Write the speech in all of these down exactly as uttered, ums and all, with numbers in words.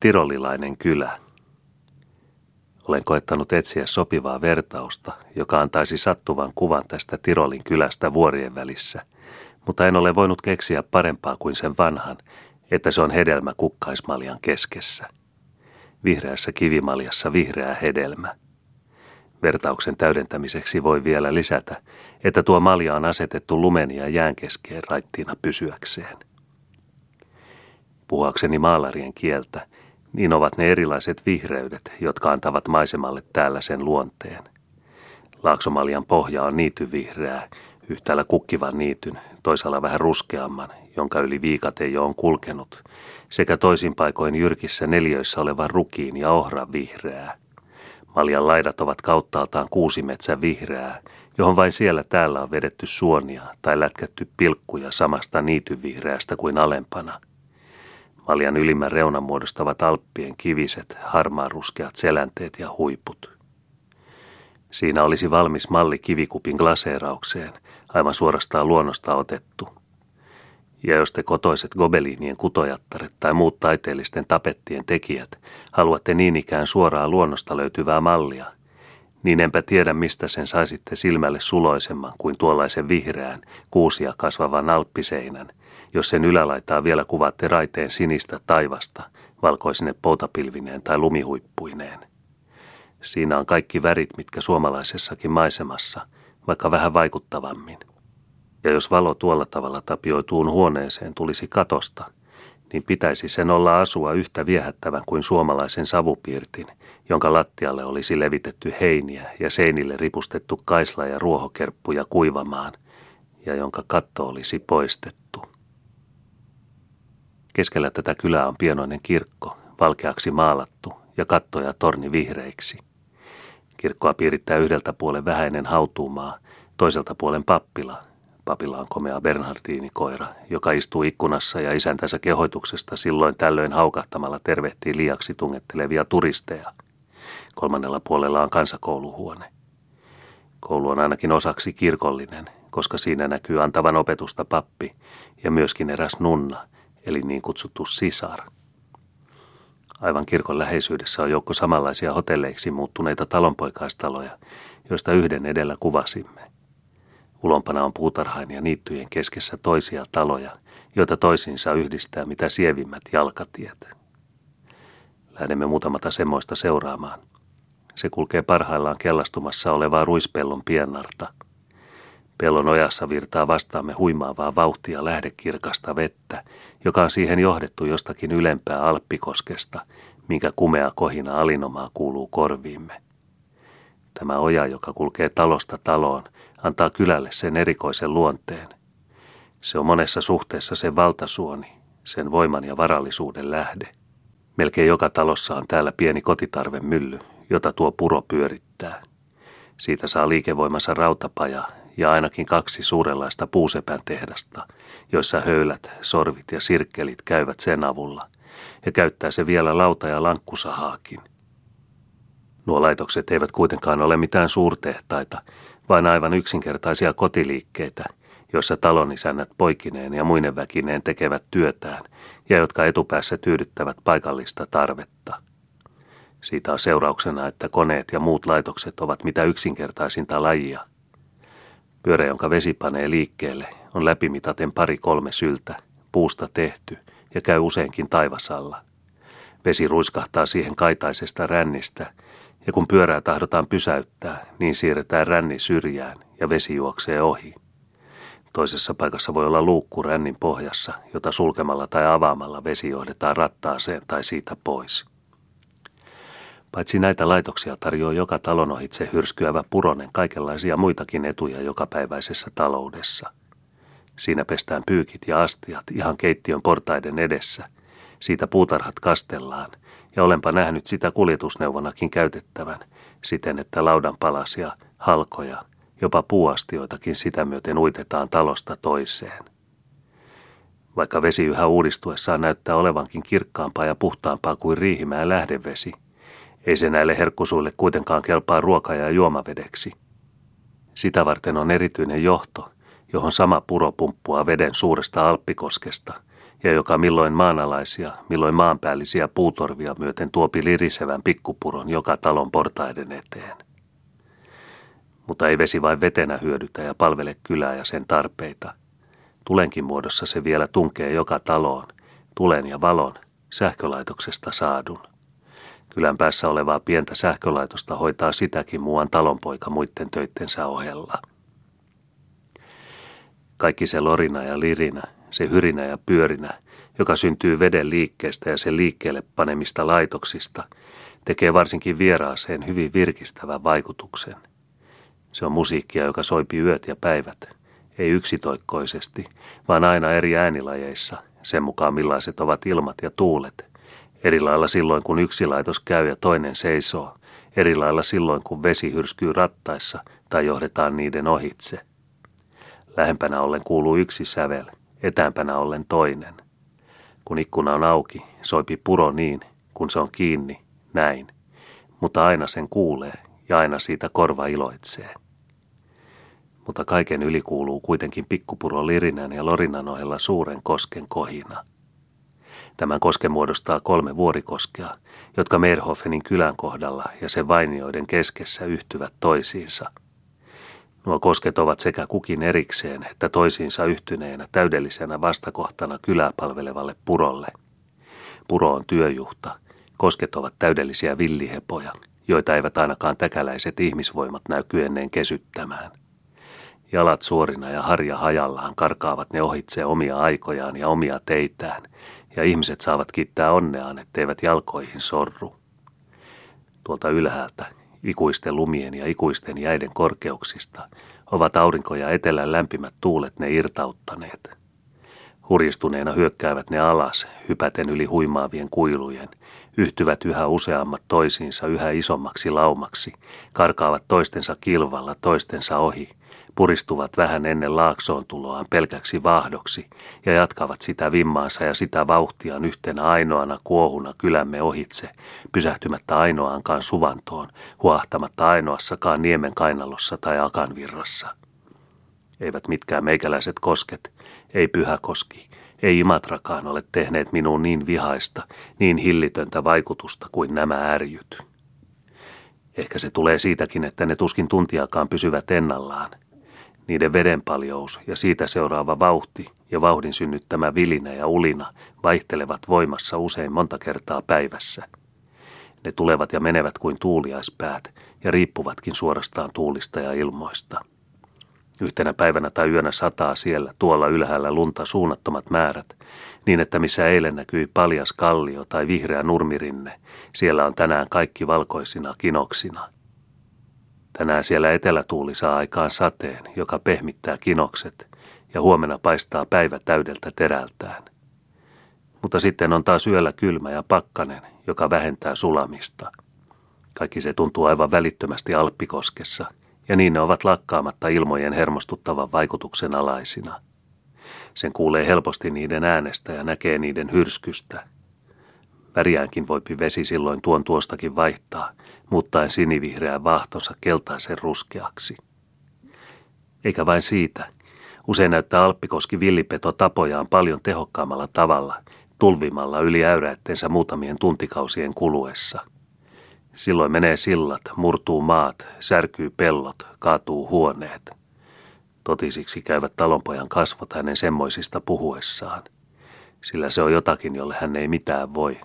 Tirolilainen kylä. Olen koettanut etsiä sopivaa vertausta, joka antaisi sattuvan kuvan tästä Tirolin kylästä vuorien välissä, mutta en ole voinut keksiä parempaa kuin sen vanhan, että se on hedelmä kukkaismaljan keskessä. Vihreässä kivimaljassa vihreä hedelmä. Vertauksen täydentämiseksi voi vielä lisätä, että tuo malja on asetettu lumen ja jään keskeen raittiina pysyäkseen. Puhuakseni maalarien kieltä, niin ovat ne erilaiset vihreydet, jotka antavat maisemalle täällä sen luonteen. Laaksomaljan pohja on niityvihreää, yhtäällä kukkivan niityn, toisaalla vähän ruskeamman, jonka yli viikatejo on kulkenut, sekä toisin paikoin jyrkissä neljöissä olevan rukiin ja ohran vihreää. Maljan laidat ovat kauttaaltaan kuusimetsä vihreää, johon vain siellä täällä on vedetty suonia tai lätkätty pilkkuja samasta niityvihreästä kuin alempana. Maljan ylimmän reunan muodostavat alppien kiviset, harmaanruskeat selänteet ja huiput. Siinä olisi valmis malli kivikupin glaseeraukseen, aivan suorastaan luonnosta otettu. Ja jos te kotoiset gobeliinien kutojattaret tai muut taiteellisten tapettien tekijät haluatte niin ikään suoraa luonnosta löytyvää mallia, niin enpä tiedä mistä sen saisitte silmälle suloisemman kuin tuollaisen vihreän, kuusia kasvavan alppiseinän, jos sen ylälaitaa vielä kuvaatte raiteen sinistä taivasta, valkoisine poutapilvineen tai lumihuippuineen. Siinä on kaikki värit, mitkä suomalaisessakin maisemassa, vaikka vähän vaikuttavammin. Ja jos valo tuolla tavalla tapioituun huoneeseen tulisi katosta, niin pitäisi sen olla asua yhtä viehättävän kuin suomalaisen savupiirtin, jonka lattialle olisi levitetty heiniä ja seinille ripustettu kaisla ja ruohokerppuja kuivamaan, ja jonka katto olisi poistettu. Keskellä tätä kylää on pienoinen kirkko, valkeaksi maalattu, ja katto ja torni vihreiksi. Kirkkoa piirittää yhdeltä puolen vähäinen hautuumaa, toiselta puolen pappila. Papilla on komea bernhardiinikoira, joka istuu ikkunassa ja isäntänsä kehoituksesta silloin tällöin haukahtamalla tervehtii liiaksi tungettelevia turisteja. Kolmannella puolella on kansakouluhuone. Koulu on ainakin osaksi kirkollinen, koska siinä näkyy antavan opetusta pappi ja myöskin eräs nunna, eli niin kutsuttu sisar. Aivan kirkon läheisyydessä on joukko samanlaisia hotelleiksi muuttuneita talonpoikaistaloja, joista yhden edellä kuvasimme. Ulompana on puutarhain ja niittyjen keskessä toisia taloja, joita toisiinsa yhdistää mitä sievimmät jalkatiet. Lähdemme muutamata semmoista seuraamaan. Se kulkee parhaillaan kellastumassa olevaa ruispellon piennarta. Pellon ojassa virtaa vastaamme huimaavaa vauhtia lähdekirkasta vettä, joka on siihen johdettu jostakin ylempää alppikoskesta, minkä kumea kohina alinomaa kuuluu korviimme. Tämä oja, joka kulkee talosta taloon, antaa kylälle sen erikoisen luonteen. Se on monessa suhteessa sen valtasuoni, sen voiman ja varallisuuden lähde. Melkein joka talossa on täällä pieni kotitarvemylly, jota tuo puro pyörittää. Siitä saa liikevoimansa rautapaja ja ainakin kaksi suurenlaista puusepän tehdasta, joissa höylät, sorvit ja sirkkelit käyvät sen avulla, ja käyttää se vielä lauta- ja lankkusahaakin. Nuo laitokset eivät kuitenkaan ole mitään suurtehtaita, vaan aivan yksinkertaisia kotiliikkeitä, joissa talonisännät poikineen ja muinen väkineen tekevät työtään ja jotka etupäässä tyydyttävät paikallista tarvetta. Siitä on seurauksena, että koneet ja muut laitokset ovat mitä yksinkertaisinta lajia. Pyörä, jonka vesi panee liikkeelle, on läpimitaten pari kolme syltä, puusta tehty ja käy useinkin taivasalla. Vesi ruiskahtaa siihen kaitaisesta rännistä, ja kun pyörää tahdotaan pysäyttää, niin siirretään ränni syrjään ja vesi juoksee ohi. Toisessa paikassa voi olla luukku rännin pohjassa, jota sulkemalla tai avaamalla vesi johdetaan rattaaseen tai siitä pois. Paitsi näitä laitoksia tarjoaa joka talon ohitse hyrskyävä puronen kaikenlaisia muitakin etuja jokapäiväisessä taloudessa. Siinä pestään pyykit ja astiat ihan keittiön portaiden edessä, siitä puutarhat kastellaan, ja olenpa nähnyt sitä kuljetusneuvonakin käytettävän siten, että laudanpalasia, halkoja, jopa puuastioitakin sitä myöten uitetaan talosta toiseen. Vaikka vesi yhä uudistuessaan näyttää olevankin kirkkaampaa ja puhtaampaa kuin Riihimäen lähdevesi, ei se näille herkkusuille kuitenkaan kelpaa ruoka- ja juomavedeksi. Sitä varten on erityinen johto, johon sama puro pumppuaa veden suuresta alppikoskesta, ja joka milloin maanalaisia, milloin maanpäällisiä puutorvia myöten tuopi lirisevän pikkupuron joka talon portaiden eteen. Mutta ei vesi vain vetenä hyödytä ja palvele kylää ja sen tarpeita. Tulenkin muodossa se vielä tunkee joka taloon, tulen ja valon, sähkölaitoksesta saadun. Kylän päässä olevaa pientä sähkölaitosta hoitaa sitäkin muuan talonpoika muiden töittensä ohella. Kaikki se lorina ja lirinä, se hyrinä ja pyörinä, joka syntyy veden liikkeestä ja sen liikkeelle panemista laitoksista, tekee varsinkin vieraaseen hyvin virkistävän vaikutuksen. Se on musiikkia, joka soipi yöt ja päivät, ei yksitoikkoisesti, vaan aina eri äänilajeissa, sen mukaan millaiset ovat ilmat ja tuulet. Eri lailla silloin, kun yksi laitos käy ja toinen seisoo, eri lailla silloin, kun vesi hyrskyy rattaissa tai johdetaan niiden ohitse. Lähempänä ollen kuuluu yksi sävel, etäämpänä ollen toinen. Kun ikkuna on auki, soipi puro niin, kun se on kiinni, näin, mutta aina sen kuulee ja aina siitä korva iloitsee. Mutta kaiken yli kuuluu kuitenkin pikkupuro lirinän ja lorinan ohella suuren kosken kohina. Tämän kosken muodostaa kolme vuorikoskea, jotka Meerhofenin kylän kohdalla ja sen vainioiden keskessä yhtyvät toisiinsa. Nuo kosket ovat sekä kukin erikseen että toisiinsa yhtyneenä täydellisenä vastakohtana kylää palvelevalle purolle. Puro on työjuhta, kosket ovat täydellisiä villihepoja, joita eivät ainakaan täkäläiset ihmisvoimat näy kyenneen kesyttämään. Jalat suorina ja harja hajallaan karkaavat ne ohitse omia aikojaan ja omia teitään, ja ihmiset saavat kiittää onneaan, etteivät jalkoihin sorru. Tuolta ylhäältä, ikuisten lumien ja ikuisten jäiden korkeuksista, ovat aurinko ja etelän lämpimät tuulet ne irtauttaneet. Hurjistuneena hyökkäävät ne alas, hypäten yli huimaavien kuilujen, yhtyvät yhä useammat toisiinsa yhä isommaksi laumaksi, karkaavat toistensa kilvalla toistensa ohi, puristuvat vähän ennen laaksoon tuloaan pelkäksi vaahdoksi ja jatkavat sitä vimmaansa ja sitä vauhtiaan yhtenä ainoana kuohuna kylämme ohitse, pysähtymättä ainoaankaan suvantoon, huohtamatta ainoassakaan niemen kainalossa tai akanvirrassa. Eivät mitkään meikäläiset kosket, ei Pyhäkoski, ei Imatrakaan ole tehneet minuun niin vihaista, niin hillitöntä vaikutusta kuin nämä ärjyt. Ehkä se tulee siitäkin, että ne tuskin tuntiakaan pysyvät ennallaan. Niiden vedenpaljous ja siitä seuraava vauhti ja vauhdin synnyttämä vilinä ja ulina vaihtelevat voimassa usein monta kertaa päivässä. Ne tulevat ja menevät kuin tuuliaispäät ja riippuvatkin suorastaan tuulista ja ilmoista. Yhtenä päivänä tai yönä sataa siellä tuolla ylhäällä lunta suunnattomat määrät, niin että missä eilen näkyi paljas kallio tai vihreä nurmirinne, siellä on tänään kaikki valkoisina kinoksina. Tänään siellä etelätuuli saa aikaan sateen, joka pehmittää kinokset, ja huomenna paistaa päivä täydeltä terältään. Mutta sitten on taas yöllä kylmä ja pakkanen, joka vähentää sulamista. Kaikki se tuntuu aivan välittömästi Alppikoskessa, ja niin ne ovat lakkaamatta ilmojen hermostuttavan vaikutuksen alaisina. Sen kuulee helposti niiden äänestä ja näkee niiden hyrskystä. Väriäänkin voipi vesi silloin tuon tuostakin vaihtaa, muuttaen sinivihreän vahtonsa keltaisen ruskeaksi. Eikä vain siitä. Usein näyttää Alppikoski villipeto tapojaan paljon tehokkaammalla tavalla, tulvimalla yli äyräittensä muutamien tuntikausien kuluessa. Silloin menee sillat, murtuu maat, särkyy pellot, kaatuu huoneet. Totisiksi käyvät talonpojan kasvot hänen semmoisista puhuessaan, sillä se on jotakin, jolle hän ei mitään voi.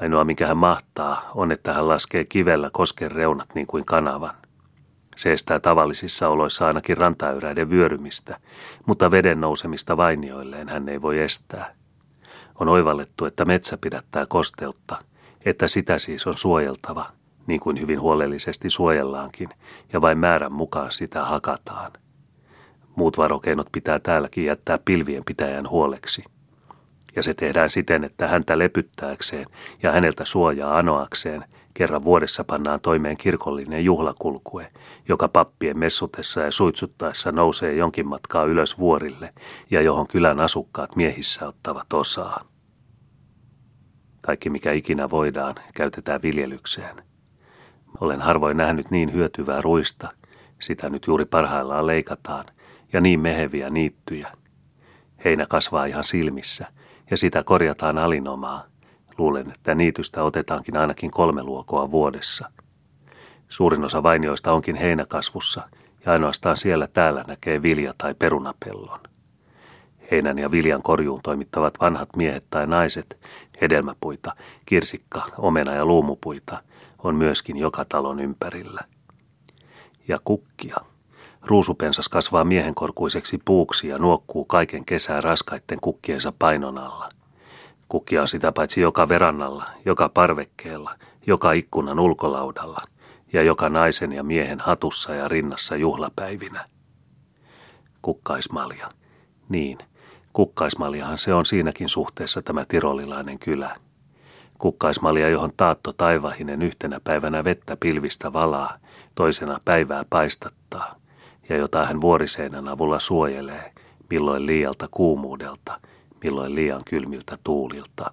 Ainoa, mikä hän mahtaa, on, että hän laskee kivellä kosken reunat niin kuin kanavan. Se estää tavallisissa oloissa ainakin rantaäyräiden vyörymistä, mutta veden nousemista vainioilleen hän ei voi estää. On oivallettu, että metsä pidättää kosteutta, että sitä siis on suojeltava, niin kuin hyvin huolellisesti suojellaankin, ja vain määrän mukaan sitä hakataan. Muut varokeinot pitää täälläkin jättää pilvien pitäjän huoleksi. Ja se tehdään siten, että häntä lepyttääkseen ja häneltä suojaa anoakseen kerran vuodessa pannaan toimeen kirkollinen juhlakulkue, joka pappien messutessa ja suitsuttaessa nousee jonkin matkaa ylös vuorille ja johon kylän asukkaat miehissä ottavat osaa. Kaikki mikä ikinä voidaan, käytetään viljelykseen. Olen harvoin nähnyt niin hyötyvää ruista, sitä nyt juuri parhaillaan leikataan, ja niin meheviä niittyjä. Heinä kasvaa ihan silmissä, ja sitä korjataan alinomaa. Luulen, että niitystä otetaankin ainakin kolme luokoa vuodessa. Suurin osa vainioista onkin heinäkasvussa ja ainoastaan siellä täällä näkee vilja- tai perunapellon. Heinän ja viljan korjuun toimittavat vanhat miehet tai naiset, hedelmäpuita, kirsikka, omena ja luumupuita on myöskin joka talon ympärillä. Ja kukkia. Ruusupensas kasvaa miehenkorkuiseksi puuksi ja nuokkuu kaiken kesää raskaitten kukkiensa painon alla. Kukkia on sitä paitsi joka verannalla, joka parvekkeella, joka ikkunan ulkolaudalla ja joka naisen ja miehen hatussa ja rinnassa juhlapäivinä. Kukkaismalja. Niin, kukkaismaljahan se on siinäkin suhteessa tämä tirolilainen kylä. Kukkaismalja, johon Taatto Taivahinen yhtenä päivänä vettä pilvistä valaa, toisena päivää paistattaa, ja jota hän vuoriseinän avulla suojelee, milloin liialta kuumuudelta, milloin liian kylmiltä tuulilta.